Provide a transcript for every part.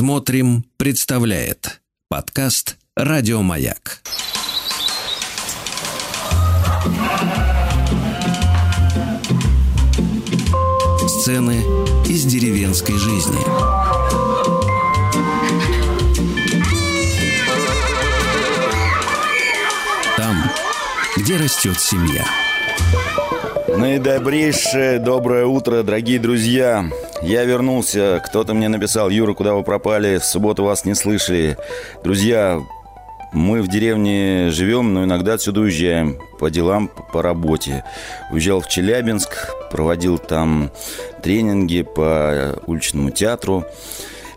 Смотрим, представляет подкаст «Радиомаяк». Сцены из деревенской жизни. Там, где растет семья. Наидобрейшее доброе утро, дорогие друзья. Я вернулся. Кто-то мне написал: Юра, куда вы пропали? В субботу вас не слышали. Друзья, мы в деревне живем, но иногда отсюда уезжаем по делам, по работе. Уезжал в Челябинск, проводил там тренинги по уличному театру.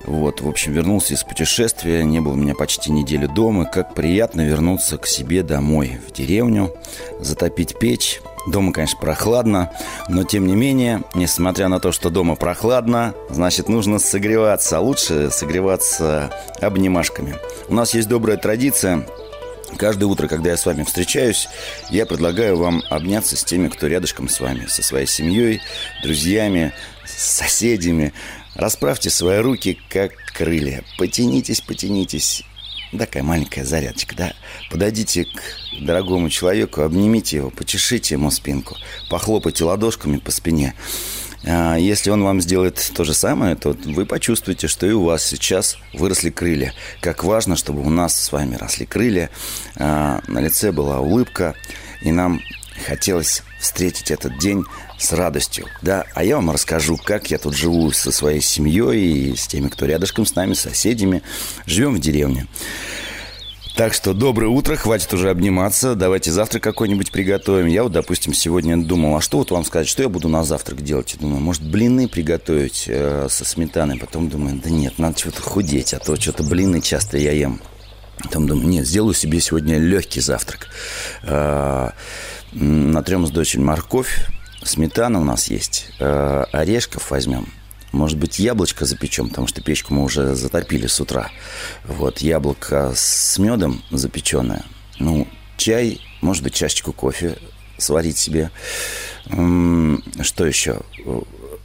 Вот, в общем, вернулся из путешествия. Не было у меня почти недели дома. Как приятно вернуться к себе домой, в деревню, затопить печь. Дома, конечно, прохладно, но тем не менее, несмотря на то, что дома прохладно, значит, нужно согреваться, а лучше согреваться обнимашками. У нас есть добрая традиция. Каждое утро, когда я с вами встречаюсь, я предлагаю вам обняться с теми, кто рядышком с вами, со своей семьей, друзьями, соседями. Расправьте свои руки, как крылья. Потянитесь, потянитесь. Такая маленькая зарядочка, да? Подойдите к дорогому человеку, обнимите его, почешите ему спинку, похлопайте ладошками по спине. Если он вам сделает то же самое, то вы почувствуете, что и у вас сейчас выросли крылья. Как важно, чтобы у нас с вами росли крылья, на лице была улыбка, и нам хотелось встретить этот день с радостью, да? А я вам расскажу, как я тут живу со своей семьей и с теми, кто рядышком с нами, с соседями. Живем в деревне. Так что доброе утро, хватит уже обниматься. Давайте завтрак какой-нибудь приготовим. Я вот, допустим, сегодня думал, а что вот вам сказать, что я буду на завтрак делать? Я думаю, может, блины приготовить со сметаной. Потом думаю, да нет, надо что-то худеть, а то что-то блины часто я ем. Потом думаю, нет, сделаю себе сегодня легкий завтрак. Натрем с дочерью морковь, сметана у нас есть, орешков возьмем. Может быть, яблочко запечем, потому что печку мы уже затопили с утра. Вот, яблоко с медом запеченное. Ну, чай, может быть, чашечку кофе сварить себе. Что еще?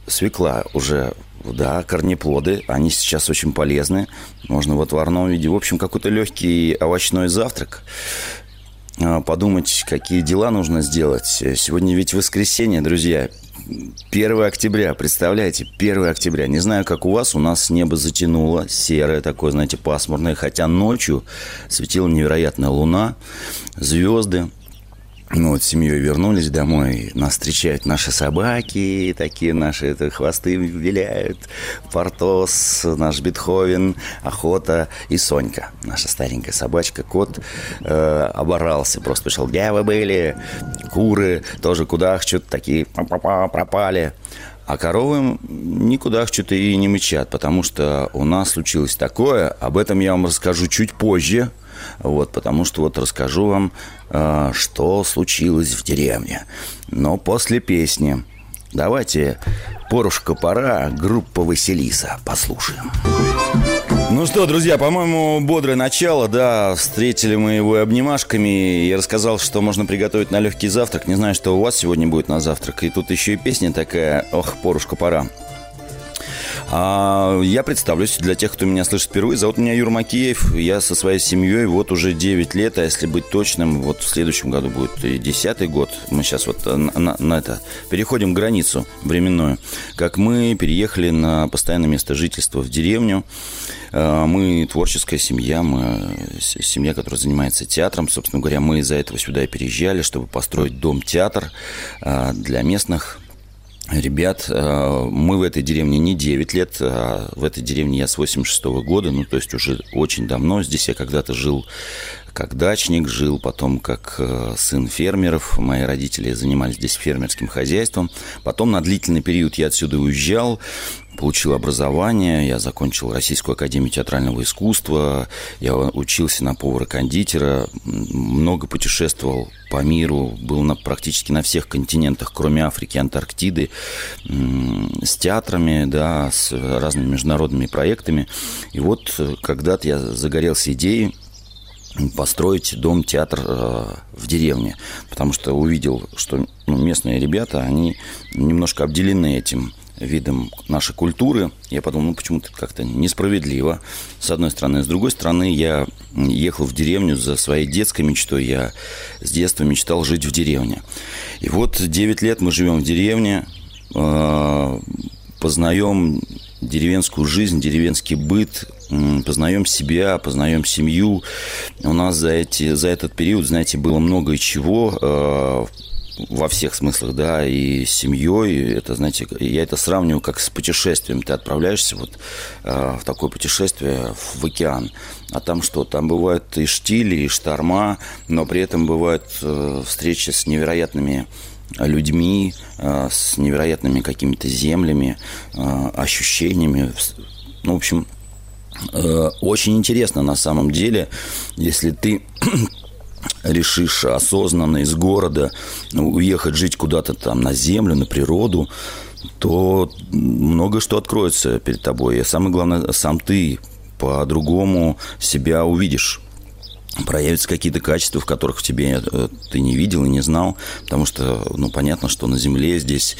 Свекла уже... Да, корнеплоды, они сейчас очень полезны. Можно в отварном виде. В общем, какой-то легкий овощной завтрак. Подумать, какие дела нужно сделать. Сегодня ведь воскресенье, друзья. 1 октября, представляете, 1 октября. Не знаю, как у вас, у нас небо затянуло, серое такое, знаете, пасмурное. Хотя ночью светила невероятная луна, звезды. Ну вот, с семьей вернулись домой, нас встречают наши собаки, такие наши, это, хвосты виляют, Портос, наш Бетховен, Охота и Сонька, наша старенькая собачка, кот, оборался, просто пришел, где вы были, куры тоже кудахчут, такие пропали. А коровы никуда что-то и не мычат, потому что у нас случилось такое. Об этом я вам расскажу чуть позже, вот, потому что вот расскажу вам, что случилось в деревне. Но после песни. Давайте «Порушка пора», группа «Василиса», послушаем. Ну что, друзья, по-моему, бодрое начало, да, встретили мы его обнимашками. Я рассказал, что можно приготовить на легкий завтрак. Не знаю, что у вас сегодня будет на завтрак. И тут еще и песня такая, ох, «Порушка пора». Я представлюсь для тех, кто меня слышит впервые. Зовут меня Юра Макеев. Я со своей семьей вот уже 9 лет, а если быть точным, вот в следующем году будет и 10-й год. Мы сейчас вот на это переходим границу временную. Как мы переехали на постоянное место жительства в деревню. Мы творческая семья, мы семья, которая занимается театром. Собственно говоря, мы из-за этого сюда и переезжали, чтобы построить дом-театр для местных ребят. Мы в этой деревне не 9 лет, а в этой деревне я с 86-го года, ну, то есть уже очень давно. Здесь я когда-то жил как дачник, жил потом как сын фермеров. Мои родители занимались здесь фермерским хозяйством. Потом на длительный период я отсюда уезжал, получил образование, я закончил Российскую академию театрального искусства, я учился на повара-кондитера, много путешествовал по миру, был практически на всех континентах, кроме Африки, Антарктиды, с театрами, да, с разными международными проектами. И вот когда-то я загорелся идеей построить дом-театр в деревне, потому что увидел, что местные ребята, они немножко обделены этим. видом нашей культуры. Я подумал, ну почему-то как-то несправедливо, с одной стороны. С другой стороны, я ехал в деревню за своей детской мечтой. Я с детства мечтал жить в деревне. И вот 9 лет мы живем в деревне, познаем деревенскую жизнь, деревенский быт, познаем себя, познаем семью. У нас за этот период, знаете, было много чего во всех смыслах, да, и с семьей. Это, знаете, я это сравниваю как с путешествием. Ты отправляешься вот в такое путешествие в океан. А там что? Там бывают и штили, и шторма, но при этом бывают встречи с невероятными людьми, с невероятными какими-то землями, ощущениями. Ну, в общем, очень интересно на самом деле, если ты решишь осознанно из города уехать жить куда-то там на землю, на природу, то много что откроется перед тобой. И самое главное, сам ты по-другому себя увидишь. Проявятся какие-то качества, в которых в тебе ты не видел и не знал. Потому что, ну, понятно, что на земле здесь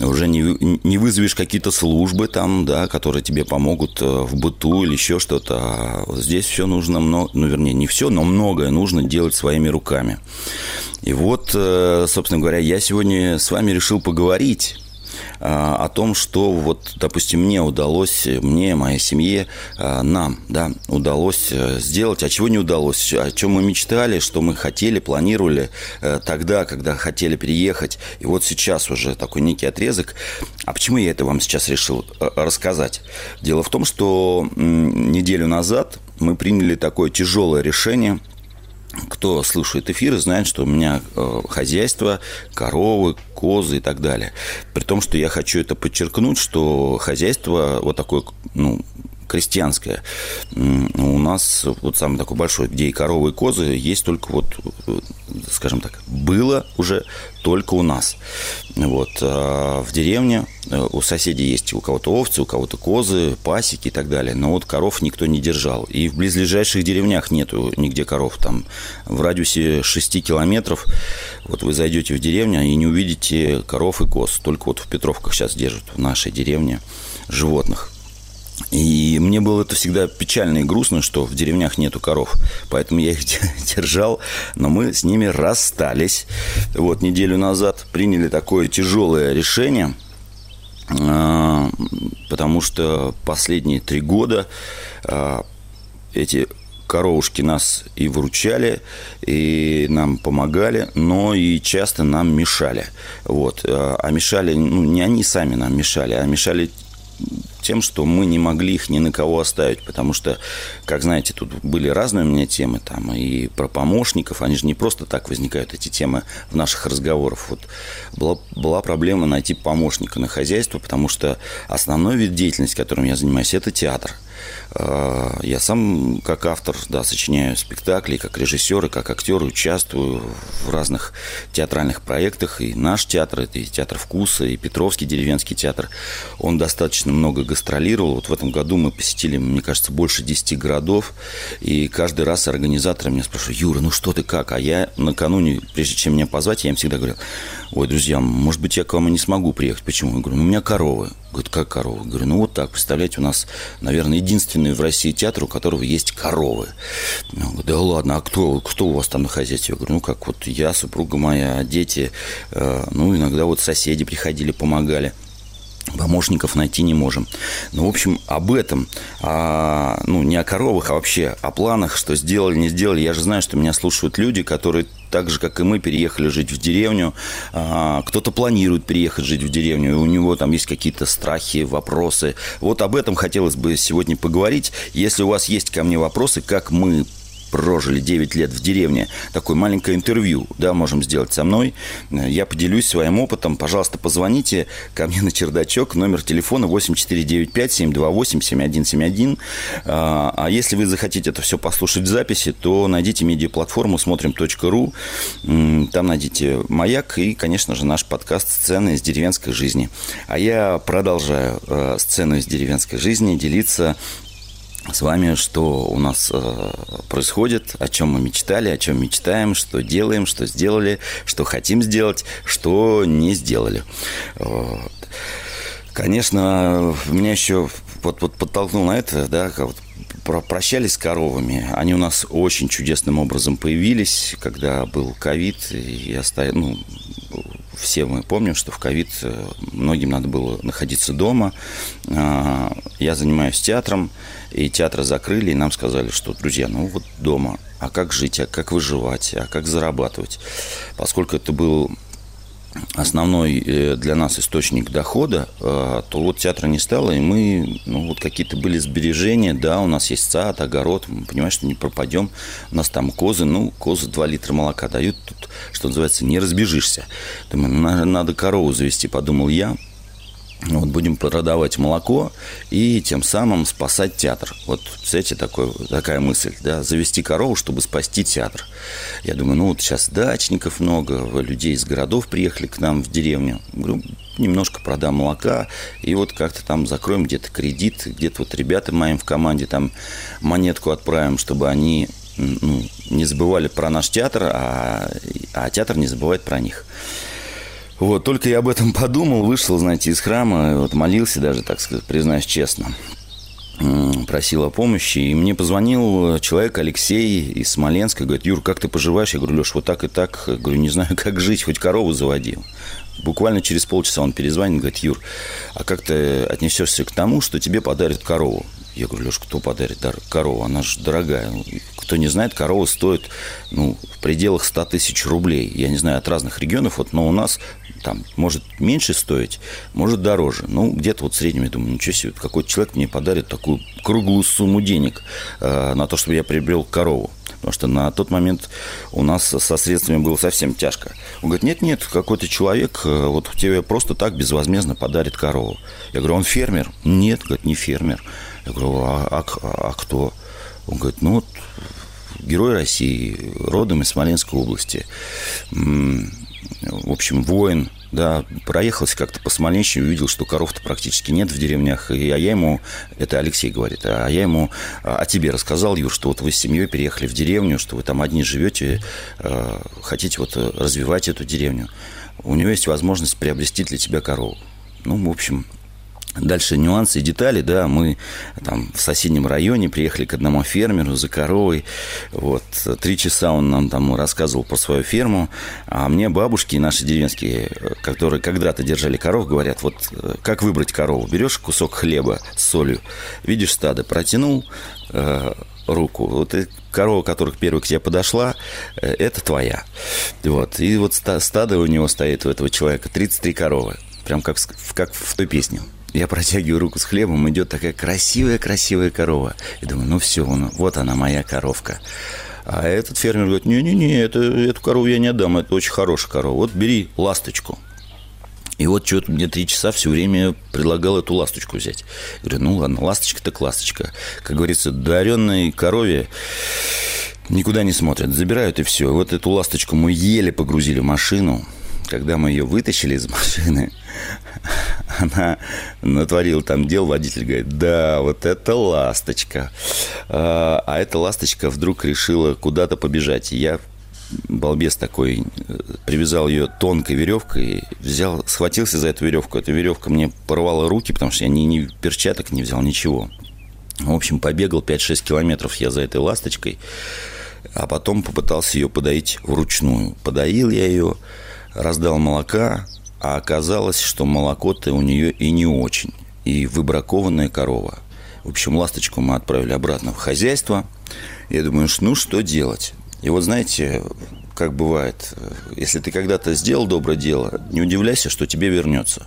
уже не вызовешь какие-то службы там, да, которые тебе помогут в быту или еще что-то. А здесь все нужно, не все, но многое нужно делать своими руками. И вот, собственно говоря, я сегодня с вами решил поговорить о том, что вот, допустим, мне, моей семье, нам, да, удалось сделать, а чего не удалось, о чем мы мечтали, что мы хотели, планировали тогда, когда хотели переехать, и вот сейчас уже такой некий отрезок. А почему я это вам сейчас решил рассказать? Дело в том, что неделю назад мы приняли такое тяжелое решение. Кто слушает эфиры, знает, что у меня хозяйство, коровы, козы и так далее. При том, что я хочу это подчеркнуть, что хозяйство вот такое, ну, крестьянское. У нас вот самое такое большое, где и коровы, и козы, есть только вот, скажем так, было уже только у нас. Вот. В деревне у соседей есть у кого-то овцы, у кого-то козы, пасеки и так далее. Но вот коров никто не держал. И в близлежащих деревнях нету нигде коров. Там в радиусе 6 километров вот вы зайдете в деревню и не увидите коров и коз. Только вот в Петровках сейчас держат в нашей деревне животных. И мне было это всегда печально и грустно, что в деревнях нету коров. Поэтому я их держал, но мы с ними расстались. Вот, неделю назад приняли такое тяжелое решение, потому что последние 3 года эти коровушки нас и выручали, и нам помогали, но и часто нам мешали. Вот. А мешали, ну, не они сами нам мешали, а мешали тем, что мы не могли их ни на кого оставить. Потому что, как знаете, тут были разные у меня темы там, и про помощников. Они же не просто так возникают, эти темы, в наших разговорах. Вот была проблема найти помощника на хозяйство, потому что основной вид деятельности, которым я занимаюсь, это театр. Я сам как автор, да, сочиняю спектакли, как режиссер и как актер участвую в разных театральных проектах. И наш театр, это и Театр Вкуса, и Петровский деревенский театр. Он достаточно много гастролировал. Вот в этом году мы посетили, мне кажется, больше 10 городов. И каждый раз организаторы меня спрашивают: Юра, ну что ты, как? А я накануне, прежде чем меня позвать, я им всегда говорил: ой, друзья, может быть, я к вам и не смогу приехать. Почему? Я говорю: у меня коровы. Говорит: как коровы? Я говорю: ну вот так, представляете, у нас, наверное, единственный в России театр, у которого есть коровы. Я говорю: да ладно, а кто у вас там на хозяйстве? Я говорю: ну как, вот я, супруга моя, дети, ну иногда вот соседи приходили, помогали. Помощников найти не можем. Ну, в общем, об этом, ну, не о коровах, а вообще о планах, что сделали, не сделали. Я же знаю, что меня слушают люди, которые так же, как и мы, переехали жить в деревню. Кто-то планирует переехать жить в деревню, и у него там есть какие-то страхи, вопросы. Вот об этом хотелось бы сегодня поговорить. Если у вас есть ко мне вопросы, как мы прожили 9 лет в деревне, такое маленькое интервью, да, можем сделать со мной. Я поделюсь своим опытом. Пожалуйста, позвоните ко мне на чердачок. Номер телефона 8495-728-7171. А если вы захотите это все послушать в записи, то найдите медиаплатформу смотрим.ру. Там найдите «Маяк» и, конечно же, наш подкаст «Сцены из деревенской жизни». А я продолжаю сцену из деревенской жизни делиться с вами, что у нас происходит, о чем мы мечтали, о чем мечтаем, что делаем, что сделали, что хотим сделать, что не сделали. Вот. Конечно, меня еще подтолкнул на это, да, прощались с коровами. Они у нас очень чудесным образом появились, когда был ковид. Ну, все мы помним, что в ковид многим надо было находиться дома. Я занимаюсь театром, и театры закрыли, и нам сказали, что, друзья, ну вот дома, а как жить, а как выживать, а как зарабатывать? Поскольку это был основной для нас источник дохода, то вот театра не стало, и мы, ну, вот какие-то были сбережения, да, у нас есть сад, огород, мы понимаем, что не пропадем, у нас там козы, ну, козы 2 литра молока дают, тут, что называется, не разбежишься. Думаю, надо корову завести, подумал я, вот будем продавать молоко и тем самым спасать театр. Вот, представляете, такая мысль, да, завести корову, чтобы спасти театр. Я думаю, ну, вот сейчас дачников много, людей из городов приехали к нам в деревню. Говорю, немножко продам молока, и вот как-то там закроем где-то кредит, где-то вот ребята моим в команде там монетку отправим, чтобы они, ну, не забывали про наш театр, а театр не забывает про них. Вот, только я об этом подумал, вышел, знаете, из храма, вот, молился даже, так сказать, признаюсь честно, просил о помощи, и мне позвонил человек Алексей из Смоленска, говорит, Юр, как ты поживаешь? Я говорю, Леш, вот так и так, я говорю, не знаю, как жить, хоть корову заводи. Буквально через полчаса он перезвонит, говорит, Юр, а как ты отнесешься к тому, что тебе подарят корову? Я говорю, Леш, кто подарит корову? Она же дорогая. Кто не знает, корова стоит, ну, в пределах 100 тысяч рублей. Я не знаю, от разных регионов, вот, но у нас там может меньше стоить, может дороже. Ну, где-то вот в среднем, я думаю, ничего себе, какой-то человек мне подарит такую круглую сумму денег на то, чтобы я приобрел корову. Потому что на тот момент у нас со средствами было совсем тяжко. Он говорит, нет-нет, какой-то человек вот тебе просто так безвозмездно подарит корову. Я говорю, он фермер? Нет, говорит, не фермер. Я говорю, а кто? Он говорит, ну, вот, герой России, родом из Смоленской области. В общем, воин, да, проехался как-то по Смоленщине, увидел, что коров-то практически нет в деревнях. А я ему, это Алексей говорит, а я ему о тебе рассказал, Юр, что вот вы с семьей переехали в деревню, что вы там одни живете, хотите вот развивать эту деревню. У него есть возможность приобрести для тебя корову. Ну, в общем... Дальше нюансы и детали, да, мы там в соседнем районе приехали к одному фермеру за коровой, вот, 3 часа он нам там рассказывал про свою ферму, а мне бабушки наши деревенские, которые когда-то держали коров, говорят, вот, как выбрать корову, берешь кусок хлеба с солью, видишь стадо, протянул руку, вот, корова, которая первая к тебе подошла, это твоя, вот, и вот стадо у него стоит, у этого человека, 33 коровы, прям как в той песне. Я протягиваю руку с хлебом, идет такая красивая-красивая корова. Я думаю, ну все, вот она, моя коровка. А этот фермер говорит, не-не-не, эту корову я не отдам, это очень хорошая корова. Вот бери ласточку. И вот что-то мне 3 часа все время предлагал эту ласточку взять. Я говорю, ну ладно, ласточка так ласточка. Как говорится, даренной корове... никуда не смотрят, забирают и все. Вот эту ласточку мы еле погрузили в машину. Когда мы ее вытащили из машины, она натворила там дел, водитель говорит, да, вот это ласточка. А эта ласточка вдруг решила куда-то побежать. И я, балбес такой, привязал ее тонкой веревкой, схватился за эту веревку. Эта веревка мне порвала руки, потому что я ни перчаток не взял, ничего. В общем, побегал 5-6 километров я за этой ласточкой, а потом попытался ее подоить вручную. Подоил я ее, раздал молока, а оказалось, что молоко-то у нее и не очень, и выбракованная корова. В общем, ласточку мы отправили обратно в хозяйство. Я думаю, ну что делать? И вот знаете, как бывает, если ты когда-то сделал доброе дело, не удивляйся, что тебе вернется.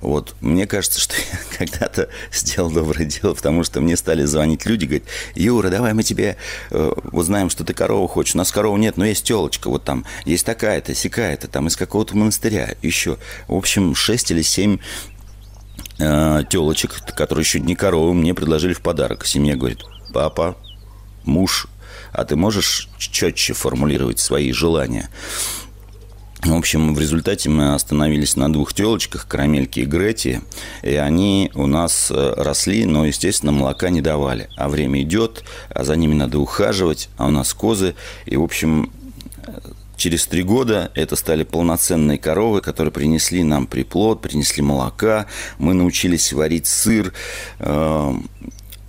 Вот, мне кажется, что я когда-то сделал доброе дело, потому что мне стали звонить люди, говорят, Юра, давай мы тебе, вот знаем, что ты корову хочешь, у нас коровы нет, но есть телочка, вот там, есть такая-то, сякая-то, там, из какого-то монастыря, еще. В общем, 6 или 7 телочек, которые еще не коровы, мне предложили в подарок. Семья говорит, папа, муж, а ты можешь четче формулировать свои желания? В общем, в результате мы остановились на 2 телочках, Карамельке и Грете, и они у нас росли, но, естественно, молока не давали. А время идет, а за ними надо ухаживать, а у нас козы. И, в общем, Через 3 года это стали полноценные коровы, которые принесли нам приплод, принесли молока. Мы научились варить сыр.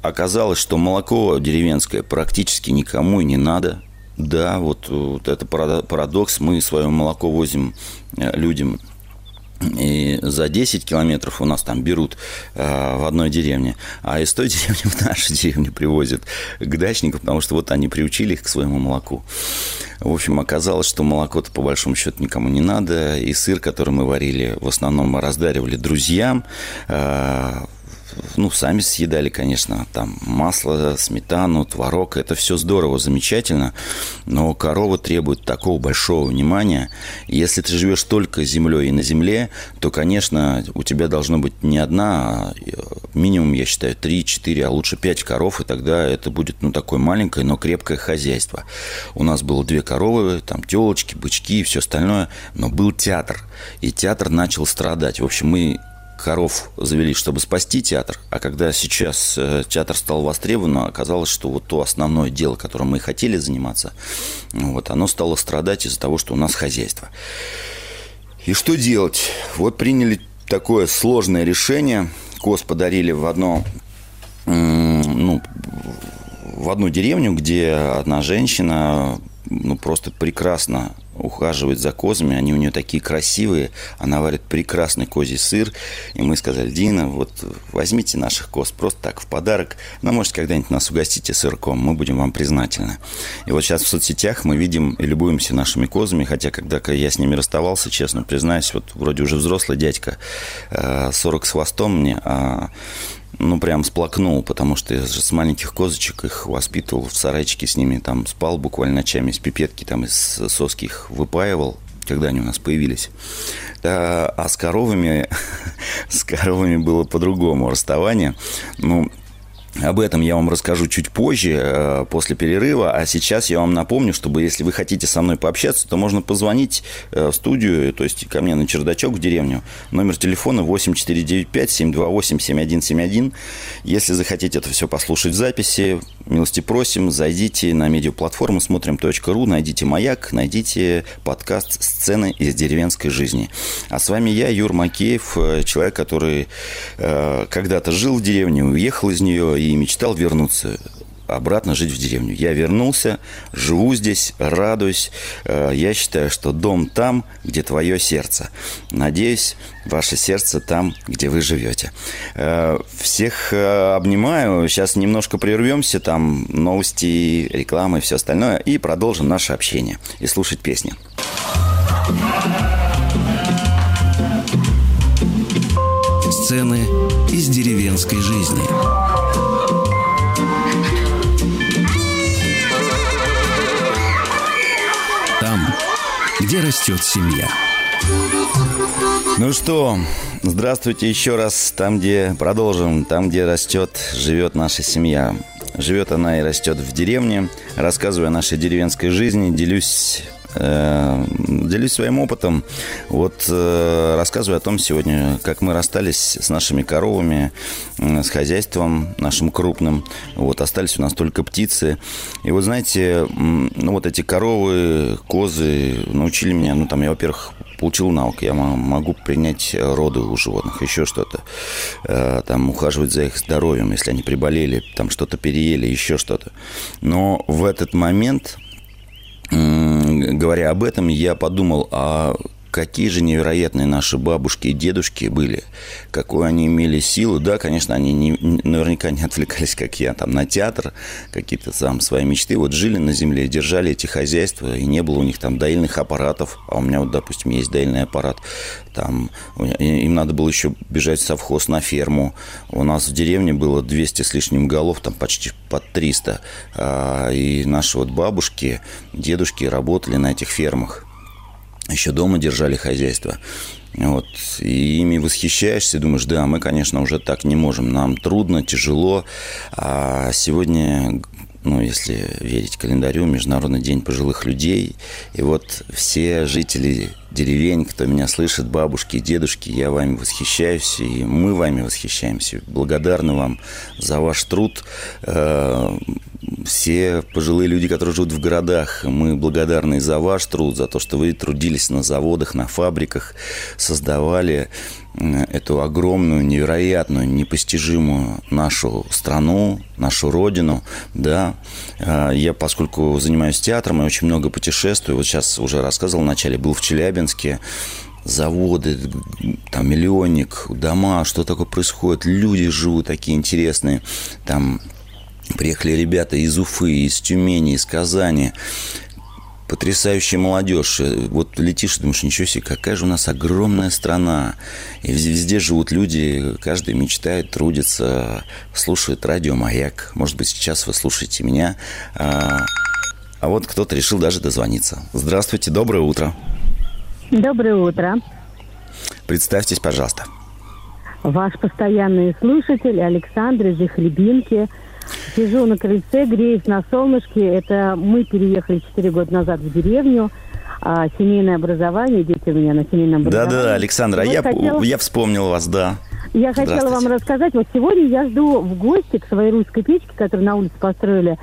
Оказалось, что молоко деревенское практически никому и не надо. Да, вот это парадокс. Мы свое молоко возим людям. И за 10 километров у нас там берут в одной деревне, а из той деревни в нашу деревню привозят к дачникам, потому что вот они приучили их к своему молоку. В общем, оказалось, что молоко-то по большому счету никому не надо, и сыр, который мы варили, в основном мы раздаривали друзьям, сами съедали, конечно, там масло, сметану, творог. Это все здорово, замечательно, но корова требует такого большого внимания. Если ты живешь только землей и на земле, то, конечно, у тебя должно быть не одна, а минимум, я считаю, 3-4, а лучше 5 коров, и тогда это будет, такое маленькое, но крепкое хозяйство. У нас было 2 коровы, там, телочки, бычки и все остальное, но был театр, и театр начал страдать. В общем, мы коров завели, чтобы спасти театр, а когда сейчас театр стал востребован, оказалось, что вот то основное дело, которым мы хотели заниматься, оно стало страдать из-за того, что у нас хозяйство. И что делать? Вот приняли такое сложное решение. Коз подарили в одну деревню, где одна женщина просто прекрасно ухаживает за козами, они у нее такие красивые, она варит прекрасный козий сыр, и мы сказали: Дина, возьмите наших коз просто так в подарок, можете когда-нибудь нас угостите сырком, мы будем вам признательны. И сейчас в соцсетях мы видим и любуемся нашими козами, хотя когда я с ними расставался, честно признаюсь, вроде уже взрослый дядька, 40 с хвостом мне, прям сплакнул, потому что я же с маленьких козочек их воспитывал, в сарайчике с ними там спал буквально ночами, из пипетки, из соски их выпаивал, когда они у нас появились. Да, а с коровами было по-другому расставание. Об этом я вам расскажу чуть позже, после перерыва. А сейчас я вам напомню, чтобы, если вы хотите со мной пообщаться, то можно позвонить в студию, то есть ко мне на чердачок в деревню. Номер телефона 8495-728-7171. Если захотите это все послушать в записи, милости просим, зайдите на медиаплатформу смотрим.ру, найдите «Маяк», найдите подкаст «Сцены из деревенской жизни». А с вами я, Юр Макеев, человек, который когда-то жил в деревне, уехал из нее и мечтал вернуться обратно жить в деревню. Я вернулся, живу здесь, радуюсь. Я считаю, что дом там, где твое сердце. Надеюсь, ваше сердце там, где вы живете. Всех обнимаю. Сейчас немножко прервемся. Там новости, реклама и все остальное. И продолжим наше общение и слушать песни. Сцены из деревенской жизни. Где растет семья. Здравствуйте еще раз. Там, где растет, живет наша семья. Живет она и растет в деревне. Рассказываю о нашей деревенской жизни, делюсь своим опытом. Рассказываю о том сегодня, как мы расстались с нашими коровами, с хозяйством нашим крупным. Остались у нас только птицы. И знаете, эти коровы, козы научили меня, я, во-первых, получил навык, я могу принять роды у животных, еще что-то, ухаживать за их здоровьем, если они приболели, что-то переели, еще что-то. Но в этот момент, говоря об этом, я подумал, а какие же невероятные наши бабушки и дедушки были, какую они имели силу. Да, конечно, они наверняка не отвлекались, как я, на театр, какие-то свои мечты. Жили на земле, держали эти хозяйства, и не было у них доильных аппаратов. А у меня, допустим, есть доильный аппарат. Им надо было еще бежать в совхоз на ферму. У нас в деревне было 200 с лишним голов, почти под 300. И наши бабушки, дедушки работали на этих фермах. Еще дома держали хозяйство. И ими восхищаешься, думаешь, да, мы, конечно, уже так не можем. Нам трудно, тяжело. А сегодня, если верить календарю, Международный день пожилых людей. И все жители деревень, кто меня слышит, бабушки и дедушки, я вами восхищаюсь, и мы вами восхищаемся. Благодарны вам за ваш труд. все пожилые люди, которые живут в городах, мы благодарны за ваш труд, за то, что вы трудились на заводах, на фабриках, создавали эту огромную, невероятную, непостижимую нашу страну, нашу родину, да. Я, поскольку занимаюсь театром, я очень много путешествую. Вот сейчас уже рассказывал вначале, был в Челябинске. Заводы, там Миллионник, дома, что такое происходит. Люди живут такие интересные. Там приехали ребята из Уфы, из Тюмени, из Казани. Потрясающая молодежь. Вот летишь и думаешь, ничего себе, какая же у нас огромная страна. И везде живут люди, каждый мечтает, трудится, слушает радиомаяк. Может быть, сейчас вы слушаете меня. А вот кто-то решил даже дозвониться. Здравствуйте, доброе утро. Доброе утро. Представьтесь, пожалуйста. Ваш постоянный слушатель Александр из Хребинки. Сижу на крыльце, греюсь на солнышке. Это мы переехали 4 года назад в деревню. Семейное образование, дети у меня на семейном образовании. Да-да, Александр, я вспомнил вас, да. Я хотела вам рассказать, вот сегодня я жду в гости к своей русской печке, которую на улице построили,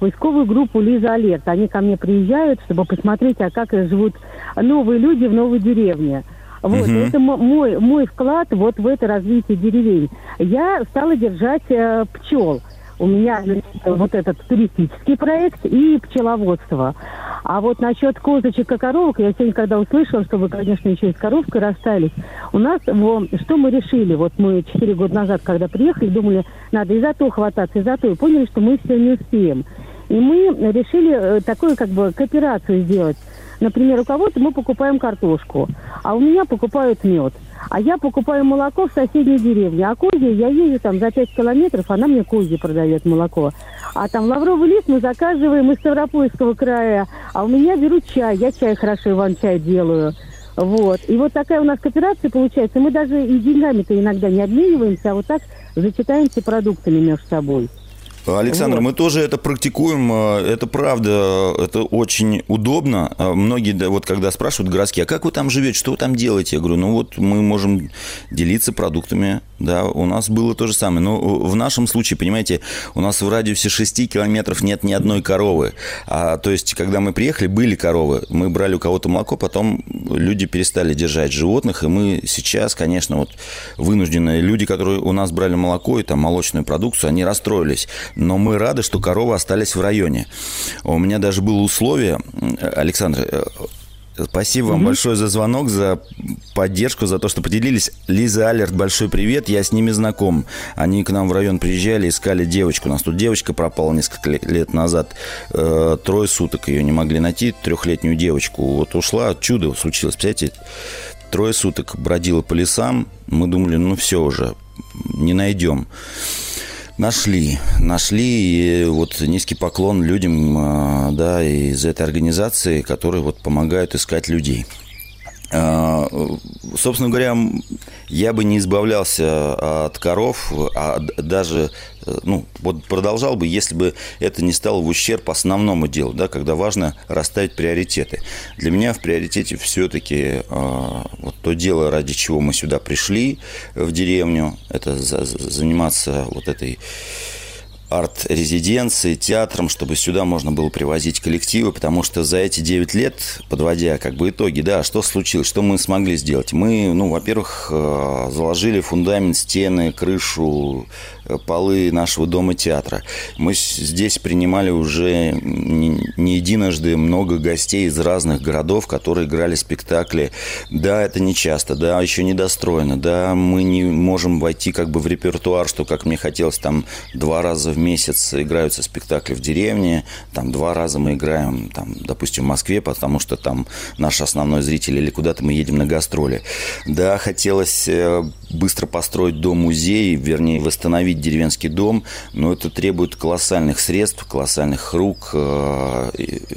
поисковую группу «Лиза-Алерт». Они ко мне приезжают, чтобы посмотреть, а как живут новые люди в новой деревне. Вот, угу. Это мой вклад вот в это развитие деревень. Я стала держать пчел. У меня вот этот туристический проект и пчеловодство. А вот насчет козочек и коровок, я сегодня когда услышала, что вы, конечно, еще и с коровкой расстались, у нас, что мы решили, вот мы 4 года назад, когда приехали, думали, надо и за то хвататься, и за то, и поняли, что мы все не успеем. И мы решили такую, как бы, кооперацию сделать. Например, у кого-то мы покупаем картошку, а у меня покупают мед. А я покупаю молоко в соседней деревне. А козье, я езжу там за 5 километров, она мне козье продает молоко. А там лавровый лист мы заказываем из Ставропольского края. А у меня берут чай. Я чай хорошо, иван-чай делаю. Вот. И вот такая у нас кооперация получается. Мы даже и деньгами-то иногда не обмениваемся, а вот так зачитаемся продуктами между собой. Александр, вот. Мы тоже это практикуем, это правда, это очень удобно. Многие, вот когда спрашивают городские, а как вы там живете, что вы там делаете? Я говорю, ну вот мы можем делиться продуктами, да, у нас было то же самое. Но в нашем случае, понимаете, у нас в радиусе 6 километров нет ни одной коровы. То есть, когда мы приехали, были коровы, мы брали у кого-то молоко, потом люди перестали держать животных, и мы сейчас, конечно, вот вынуждены, люди, которые у нас брали молоко и там молочную продукцию, они расстроились. Но мы рады, что коровы остались в районе. У меня даже было условие, Александр, спасибо вам большое за звонок, за поддержку, за то, что поделились. Лиза Алерт, большой привет, я с ними знаком. Они к нам в район приезжали, искали девочку. У нас тут девочка пропала несколько лет назад. 3 суток ее не могли найти, 3-летнюю девочку. Вот ушла, чудо случилось, представляете? 3 суток бродила по лесам. Мы думали, ну все уже, не найдем. Нашли, и вот низкий поклон людям, да, из этой организации, которые вот помогают искать людей. Собственно говоря, я бы не избавлялся от коров, а даже, ну, вот продолжал бы, если бы это не стало в ущерб основному делу, да, когда важно расставить приоритеты. Для меня в приоритете все-таки вот то дело, ради чего мы сюда пришли в деревню, это заниматься вот этой арт-резиденцией, театром, чтобы сюда можно было привозить коллективы, потому что за эти 9 лет, подводя как бы итоги, да, что случилось, что мы смогли сделать? Мы, ну, во-первых, заложили фундамент, стены, крышу, полы нашего дома театра. Мы здесь принимали уже не единожды много гостей из разных городов, которые играли спектакли. Да, это не часто, да, еще недостроено, да, мы не можем войти как бы в репертуар, что, как мне хотелось, там 2 раза в месяц играются спектакли в деревне, там 2 раза мы играем, там, допустим, в Москве, потому что там наш основной зритель, или куда-то мы едем на гастроли. Да, хотелось быстро построить дом-музей, вернее, восстановить деревенский дом, но это требует колоссальных средств, колоссальных рук.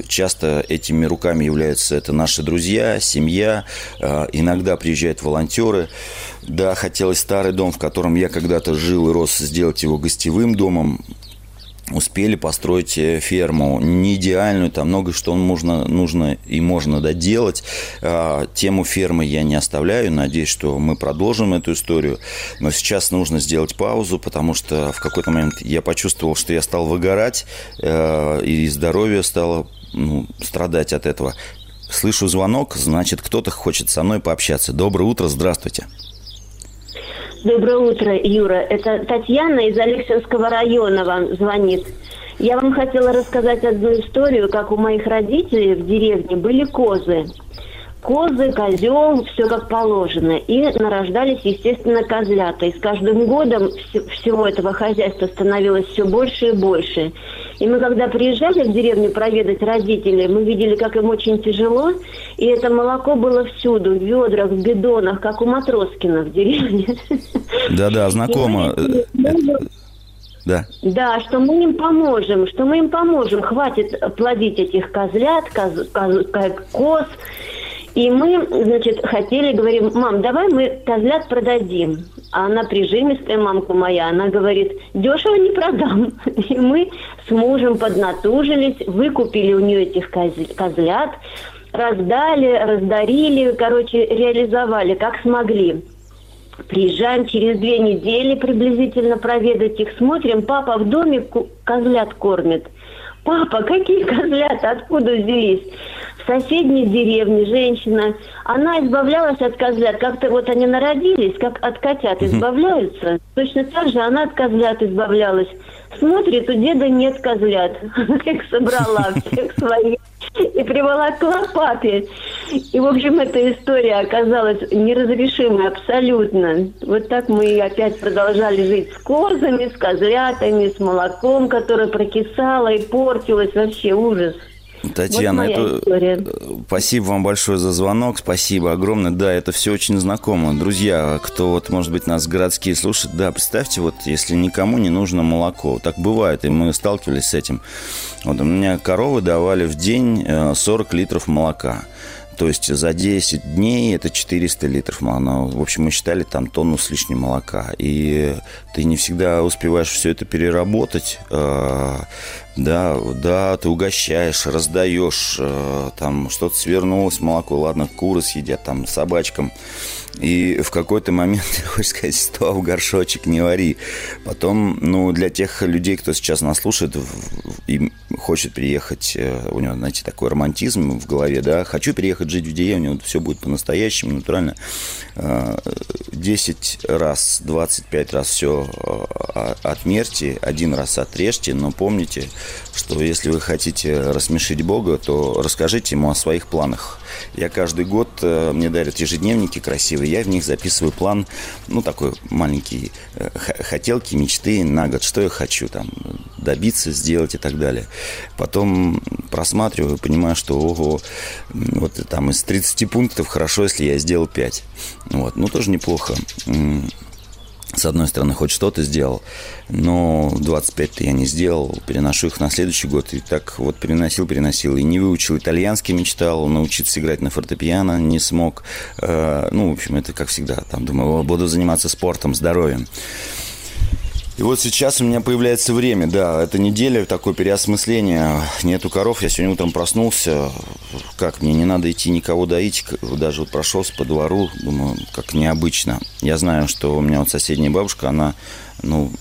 Часто этими руками являются это наши друзья, семья, иногда приезжают волонтеры. Да, хотелось старый дом, в котором я когда-то жил и рос, сделать его гостевым домом. успели построить ферму. Не идеальную, там много что нужно и можно доделать. Тему фермы я не оставляю. Надеюсь, что мы продолжим эту историю. Но сейчас нужно сделать паузу, потому что в какой-то момент я почувствовал, что я стал выгорать, и здоровье стало страдать от этого. Слышу звонок, значит, кто-то хочет со мной пообщаться. Доброе утро, здравствуйте. Доброе утро, Юра. Это Татьяна из Алексинского района вам звонит. Я вам хотела рассказать одну историю, как у моих родителей в деревне были козы. Козы, козел, все как положено. И нарождались, естественно, козлята. И с каждым годом всего этого хозяйства становилось все больше и больше. И мы, когда приезжали в деревню проведать родителей, мы видели, как им очень тяжело. И это молоко было всюду, в ведрах, в бидонах, как у Матроскина в деревне. Да-да, знакомо. Да. Да, что мы им поможем, Хватит плодить этих козлят, коз. И мы, значит, хотели, говорим, мам, давай мы козлят продадим. А она прижимистая, мамка моя, она говорит, дешево не продам. И мы с мужем поднатужились, выкупили у нее этих козлят, раздали, раздарили, короче, реализовали, как смогли. Приезжаем через 2 недели приблизительно проведать их, смотрим, папа в доме козлят кормит. Папа, какие козлята, откуда взялись? В соседней деревне женщина, она избавлялась от козлят. Как-то вот они народились, как от котят избавляются. Точно так же она от козлят избавлялась. Смотрит, у деда нет козлят. Она их собрала, всех своих, и приволокла папе. И, в общем, эта история оказалась неразрешимой абсолютно. Вот так мы опять продолжали жить с козами, с козлятами, с молоком, которое прокисало и портилось. Вообще ужас. Татьяна, вот это... спасибо вам большое за звонок, спасибо огромное. Да, это все очень знакомо. Друзья, кто вот, может быть, нас городские слушают, да, представьте, вот если никому не нужно молоко, так бывает, и мы сталкивались с этим. Вот у меня коровы давали в день 40 литров молока. То есть за 10 дней это 400 литров молока. В общем, мы считали там тонну с лишним молока. И ты не всегда успеваешь все это переработать. Да, ты угощаешь, раздаешь. Там что-то свернулось, молоко. Ладно, куры съедят, там, собачкам. И в какой-то момент ты хочешь сказать, что в горшочек не вари. Потом, для тех людей, кто сейчас нас слушает и хочет переехать, у него, знаете, такой романтизм в голове, да, хочу переехать жить в деревню, вот все будет по-настоящему, натурально. 10 раз, 25 раз все отмерьте, 1 раз отрежьте, но помните, что если вы хотите рассмешить Бога, то расскажите ему о своих планах. Я каждый год, мне дарят ежедневники красивые, я в них записываю план, такой маленький, хотелки, мечты на год, что я хочу там добиться, сделать и так далее. Потом просматриваю и понимаю, что ого, вот там из 30 пунктов хорошо, если я сделал 5. Тоже неплохо. С одной стороны, хоть что-то сделал, но 25-то я не сделал, переношу их на следующий год. И так вот переносил, и не выучил итальянский, мечтал, научиться играть на фортепиано, не смог. В общем, это как всегда, там, думаю, буду заниматься спортом, здоровьем. И вот сейчас у меня появляется время, да, это неделя, такое переосмысление, нету коров, я сегодня утром проснулся, как, мне не надо идти никого доить, даже вот прошелся по двору, думаю, как необычно. Я знаю, что у меня вот соседняя бабушка, она,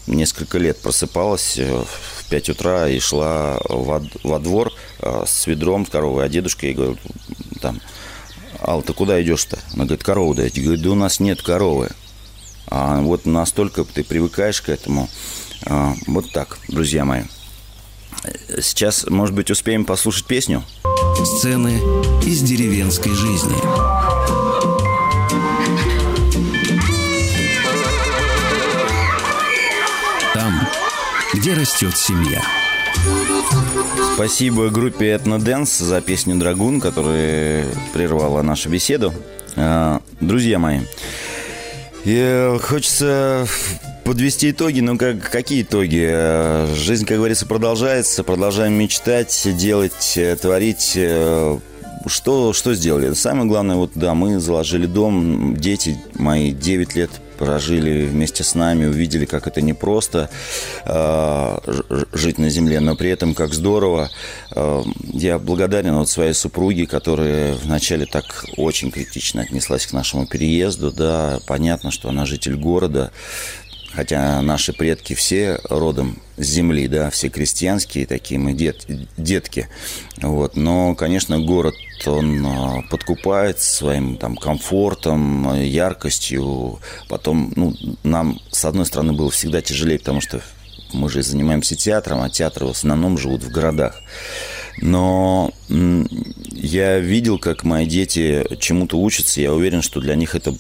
несколько лет просыпалась в 5 утра и шла во двор с ведром, с коровой, а дедушка ей говорит, там, Ал, ты куда идешь-то? Она говорит, корову доить. Говорит, да у нас нет коровы. А вот настолько ты привыкаешь к этому. Вот так, друзья мои. Сейчас, может быть, успеем послушать песню? Сцены из деревенской жизни. Там, где растет семья. Спасибо группе «Этноденс» за песню «Драгун», которая прервала нашу беседу. Друзья мои, и хочется подвести итоги, какие итоги? Жизнь, как говорится, продолжается, продолжаем мечтать, делать, творить. Что сделали? Самое главное, мы заложили дом, дети мои 9 лет прожили вместе с нами, увидели, как это непросто жить на земле, но при этом как здорово. Я благодарен своей супруге, которая вначале так очень критично отнеслась к нашему переезду. Да, понятно, что она житель города, хотя наши предки все родом с земли, да, все крестьянские, такие мы детки. Вот. Но, конечно, город, он подкупает своим там комфортом, яркостью. Потом, нам, с одной стороны, было всегда тяжелее, потому что мы же занимаемся театром, а театры в основном живут в городах. Но я видел, как мои дети чему-то учатся. Я уверен, что для них это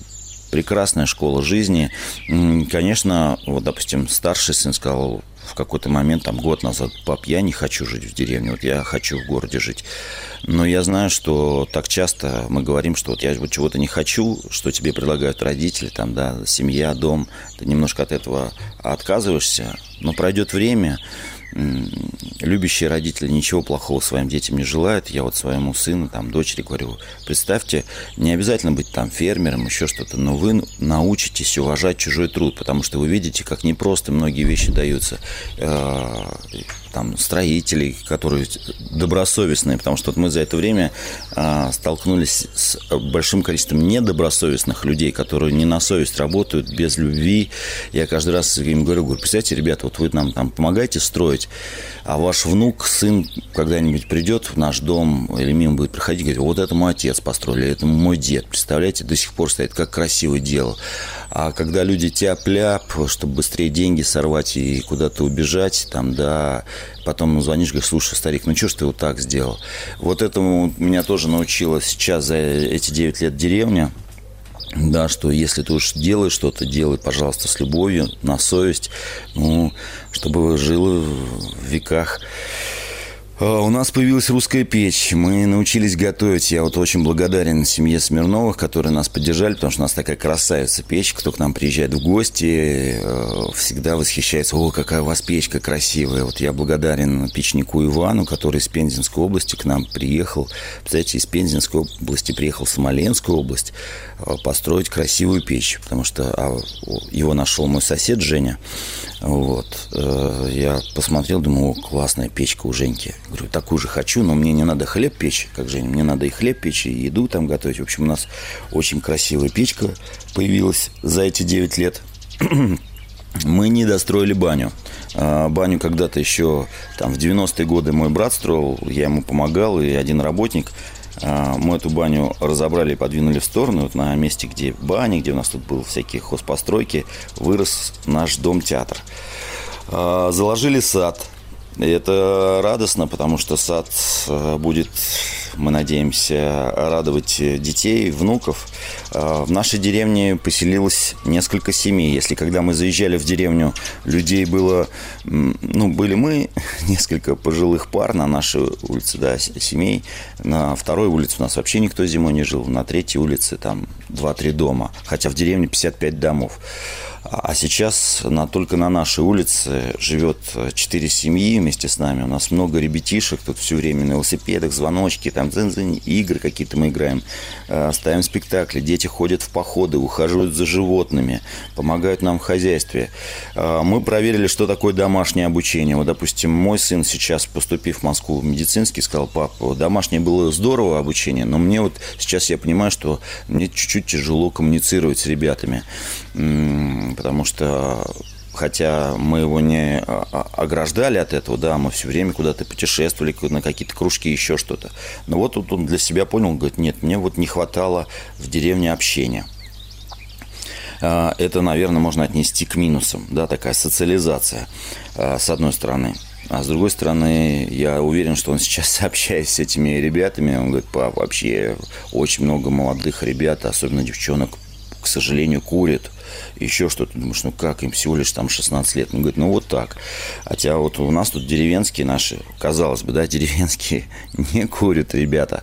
прекрасная школа жизни. Конечно, вот, допустим, старший сын сказал в какой-то момент, там, год назад: пап, я не хочу жить в деревне, вот я хочу в городе жить. Но я знаю, что так часто мы говорим, что вот я чего-то не хочу, что тебе предлагают родители, там, да, семья, дом. Ты немножко от этого отказываешься, но пройдет время. Любящие родители ничего плохого своим детям не желают. Я вот своему сыну, там, дочери говорю: представьте, не обязательно быть там фермером, еще что-то, но вы научитесь уважать чужой труд, потому что вы видите, как непросто многие вещи даются. Там, строителей, которые добросовестные, потому что вот мы за это время столкнулись с большим количеством недобросовестных людей, которые не на совесть работают, без любви. Я каждый раз им говорю: представьте, ребята, вот вы нам там помогаете строить, а ваш внук, сын когда-нибудь придет в наш дом или мимо будет проходить, говорит: вот это мой отец построил, или это мой дед, представляете, до сих пор стоит, как красиво дело. А когда люди тяп-ляп, чтобы быстрее деньги сорвать и куда-то убежать, там, да, потом звонишь, говоришь: слушай, старик, ну что ж ты вот так сделал? Вот этому меня тоже научила сейчас за эти 9 лет деревня. Да, что если ты уж делаешь что-то, делай, пожалуйста, с любовью, на совесть, чтобы жило в веках. У нас появилась русская печь, мы научились готовить. Я вот очень благодарен семье Смирновых, которые нас поддержали, потому что у нас такая красавица печь. Кто к нам приезжает в гости, всегда восхищается: о, какая у вас печка красивая. Вот я благодарен печнику Ивану, который из Пензенской области к нам приехал. Представляете, из Пензенской области приехал в Смоленскую область построить красивую печь, потому что его нашел мой сосед Женя. Вот. Я посмотрел, думаю: о, классная печка у Женьки. Говорю: такую же хочу, но мне не надо хлеб печь, как Женя. Мне надо и хлеб печь, и еду там готовить. В общем, у нас очень красивая печка появилась за эти 9 лет. Мы не достроили баню. Баню когда-то еще там, в 90-е годы мой брат строил, я ему помогал, и один работник. Мы эту баню разобрали и подвинули в сторону. Вот на месте, где баня, где у нас тут были всякие хозпостройки, вырос наш дом-театр. Заложили сад. И это радостно, потому что сад будет, мы надеемся, радовать детей, внуков. В нашей деревне поселилось несколько семей. Если когда мы заезжали в деревню, людей было... были мы, несколько пожилых пар на нашей улице, да, семей. На второй улице у нас вообще никто зимой не жил. На третьей улице там 2-3 дома. Хотя в деревне 55 домов. А сейчас только на нашей улице живет 4 семьи вместе с нами. У нас много ребятишек, тут все время на велосипедах, звоночки, там дзынь-дзынь, игры какие-то мы играем, ставим спектакли, дети ходят в походы, ухаживают за животными, помогают нам в хозяйстве. Мы проверили, что такое домашнее обучение. Вот, допустим, мой сын сейчас, поступив в Москву в медицинский, сказал: пап, домашнее было здорово обучение, но мне вот сейчас я понимаю, что мне чуть-чуть тяжело коммуницировать с ребятами. Потому что, хотя мы его не ограждали от этого, да, мы все время куда-то путешествовали, на какие-то кружки, еще что-то. Но вот тут он для себя понял, говорит: нет, мне вот не хватало в деревне общения. Это, наверное, можно отнести к минусам, да, такая социализация, с одной стороны. А с другой стороны, я уверен, что он сейчас, общаясь с этими ребятами, он говорит: пап, вообще очень много молодых ребят, особенно девчонок, к сожалению, курят. Еще что-то. Думаешь, как им всего лишь там 16 лет? Он говорит: вот так. Хотя вот у нас тут деревенские наши, казалось бы, да, деревенские не курят ребята.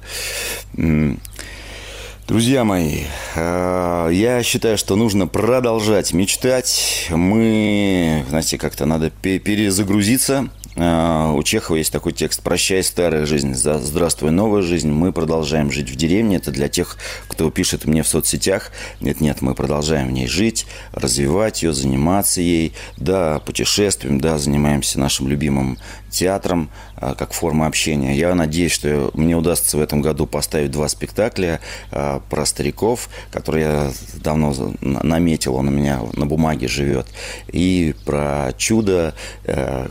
Друзья мои, я считаю, что нужно продолжать мечтать. Мы, знаете, как-то надо перезагрузиться. У Чехова есть такой текст: «Прощай, старая жизнь, здравствуй, новая жизнь. Мы продолжаем жить в деревне». Это для тех, кто пишет мне в соцсетях. Нет, мы продолжаем в ней жить, развивать ее, заниматься ей. Да, путешествуем, да, занимаемся нашим любимым театром как форма общения. Я надеюсь, что мне удастся в этом году поставить 2 спектакля про стариков, которые я давно наметил, он у меня на бумаге живет, и про чудо,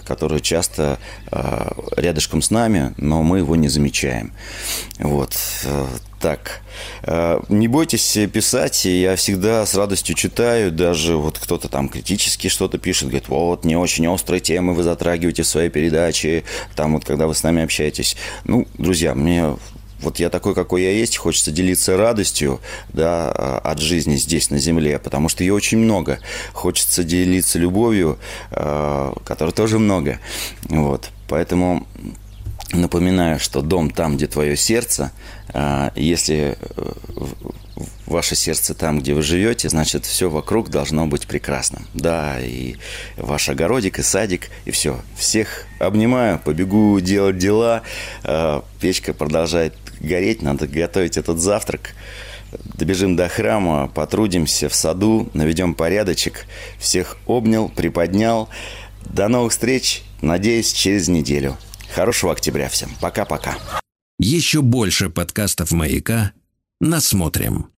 которое часто рядышком с нами, но мы его не замечаем. Вот так. Не бойтесь писать, я всегда с радостью читаю, даже вот кто-то там критически что-то пишет, говорит, вот, не очень острые темы вы затрагиваете в своей передаче, там вот, когда вы с нами общаетесь. Ну, друзья, мне... Вот я такой, какой я есть, хочется делиться радостью, да, от жизни здесь, на земле, потому что ее очень много. Хочется делиться любовью, которой тоже много. Вот. Поэтому напоминаю, что дом там, где твое сердце. Если ваше сердце там, где вы живете, значит, все вокруг должно быть прекрасным. Да, и ваш огородик, и садик, и все. Всех обнимаю, побегу делать дела. Печка продолжает гореть, надо готовить этот завтрак. Добежим до храма, потрудимся в саду, наведем порядочек. Всех обнял, приподнял. До новых встреч, надеюсь, через неделю. Хорошего октября всем. Пока-пока. Еще больше подкастов «Маяка» насмотрим.